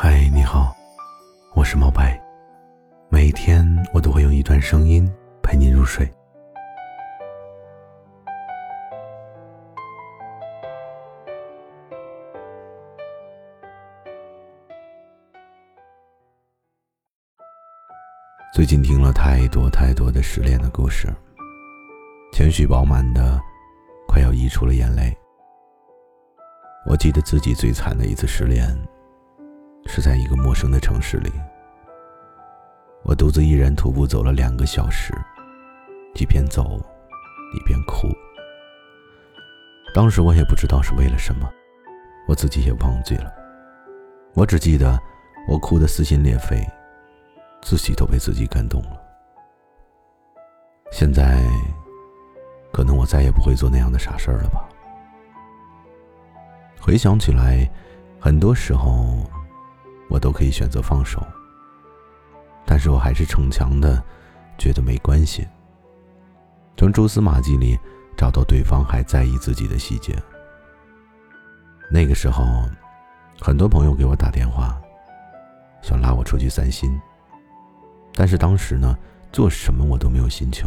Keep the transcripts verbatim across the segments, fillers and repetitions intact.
嗨，你好，我是毛白。每一天我都会用一段声音陪你入睡。最近听了太多太多的失恋的故事，情绪饱满的快要溢出了眼泪。我记得自己最惨的一次失恋是在一个陌生的城市里，我独自一人徒步走了两个小时，一边走，一边哭。当时我也不知道是为了什么，我自己也忘记了。我只记得我哭得撕心裂肺，自己都被自己感动了。现在，可能我再也不会做那样的傻事儿了吧。回想起来，很多时候我都可以选择放手，但是我还是逞强的觉得没关系，从蛛丝马迹里找到对方还在意自己的细节。那个时候很多朋友给我打电话想拉我出去散心，但是当时呢做什么我都没有心情。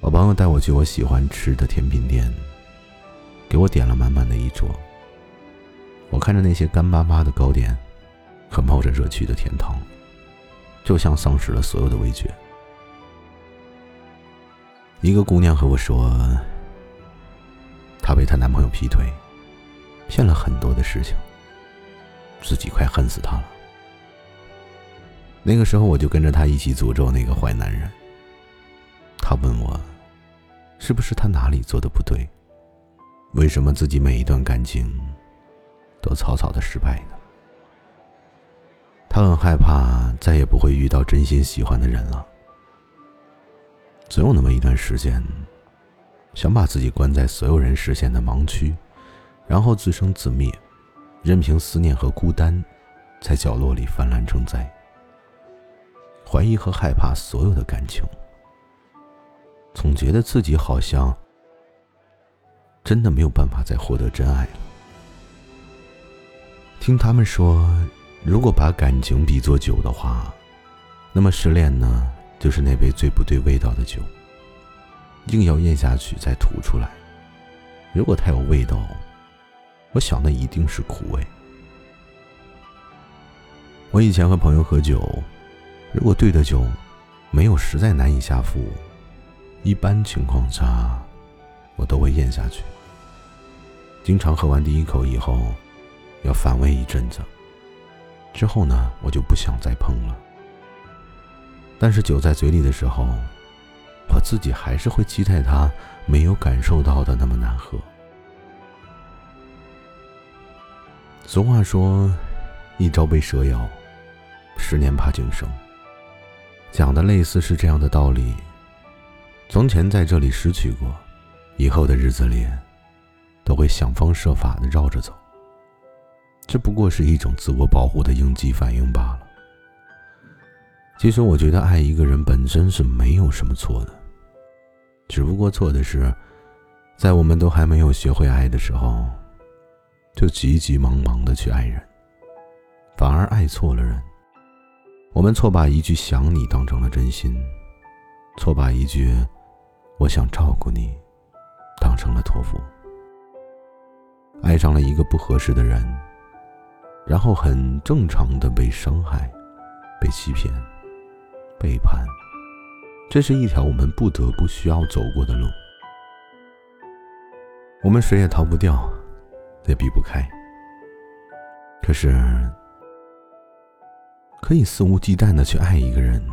我朋友带我去我喜欢吃的甜品店，给我点了满满的一桌。我看着那些干巴巴的糕点和冒着热气的甜汤，就像丧失了所有的味觉。一个姑娘和我说，她被她男朋友劈腿，骗了很多的事情，自己快恨死她了。那个时候我就跟着她一起诅咒那个坏男人。她问我，是不是她哪里做的不对？为什么自己每一段感情都草草的失败呢？他很害怕再也不会遇到真心喜欢的人了。总有那么一段时间，想把自己关在所有人视线的盲区，然后自生自灭，任凭思念和孤单在角落里泛滥成灾，怀疑和害怕所有的感情，总觉得自己好像真的没有办法再获得真爱了。听他们说，如果把感情比作酒的话，那么失恋呢，就是那杯最不对味道的酒，硬要咽下去再吐出来。如果它有味道，我想那一定是苦味。我以前和朋友喝酒，如果对的酒没有实在难以下腹，一般情况下我都会咽下去。经常喝完第一口以后要反胃一阵子，之后呢我就不想再碰了。但是酒在嘴里的时候，我自己还是会期待它没有感受到的那么难喝。俗话说，一朝被蛇咬，十年怕井绳，讲的类似是这样的道理。从前在这里失去过，以后的日子里都会想方设法的绕着走，这不过是一种自我保护的应激反应罢了。其实我觉得爱一个人本身是没有什么错的，只不过错的是，在我们都还没有学会爱的时候，就急急忙忙的去爱人，反而爱错了人。我们错把一句想你当成了真心，错把一句我想照顾你当成了托付，爱上了一个不合适的人，然后很正常的被伤害，被欺骗，背叛。这是一条我们不得不需要走过的路，我们谁也逃不掉，也避不开。可是可以肆无忌惮的去爱一个人，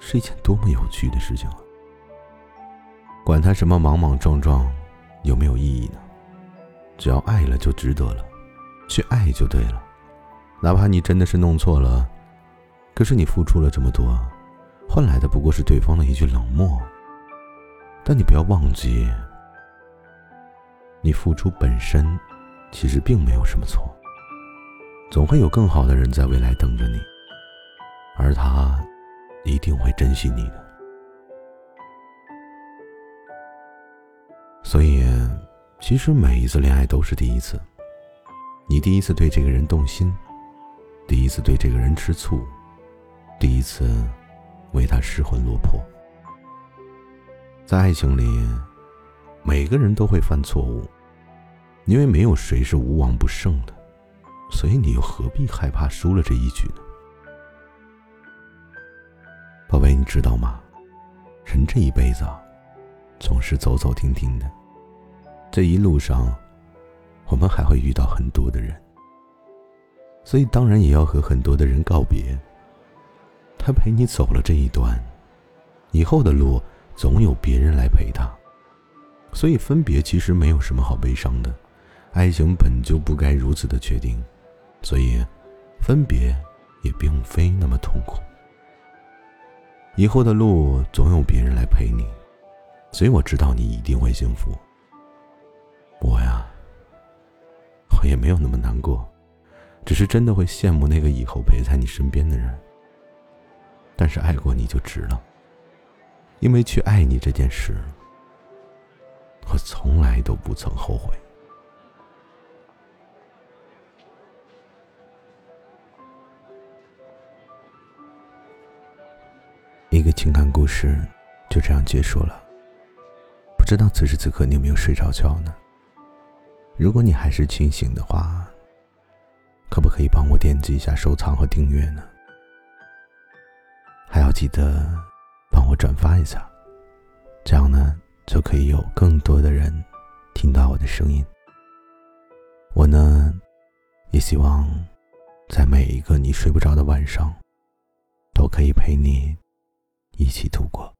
是一件多么有趣的事情啊。管他什么莽莽撞撞有没有意义呢？只要爱了就值得了，去爱就对了。哪怕你真的是弄错了，可是你付出了这么多，换来的不过是对方的一句冷漠。但你不要忘记，你付出本身其实并没有什么错，总会有更好的人在未来等着你，而他一定会珍惜你的。所以其实每一次恋爱都是第一次，你第一次对这个人动心，第一次对这个人吃醋，第一次为他失魂落魄。在爱情里，每个人都会犯错误，因为没有谁是无往不胜的，所以你又何必害怕输了这一局呢？宝贝，你知道吗？人这一辈子啊，总是走走停停的，这一路上我们还会遇到很多的人，所以当然也要和很多的人告别。他陪你走了这一段，以后的路总有别人来陪他，所以分别其实没有什么好悲伤的，爱情本就不该如此的确定，所以分别也并非那么痛苦。以后的路总有别人来陪你，所以我知道你一定会幸福。我呀，我也没有那么难过，只是真的会羡慕那个以后陪在你身边的人。但是爱过你就值了，因为去爱你这件事，我从来都不曾后悔。一个情感故事就这样结束了，不知道此时此刻你有没有睡着觉呢？如果你还是清醒的话，可不可以帮我点击一下收藏和订阅呢？还要记得帮我转发一下，这样呢就可以有更多的人听到我的声音。我呢也希望在每一个你睡不着的晚上，都可以陪你一起度过。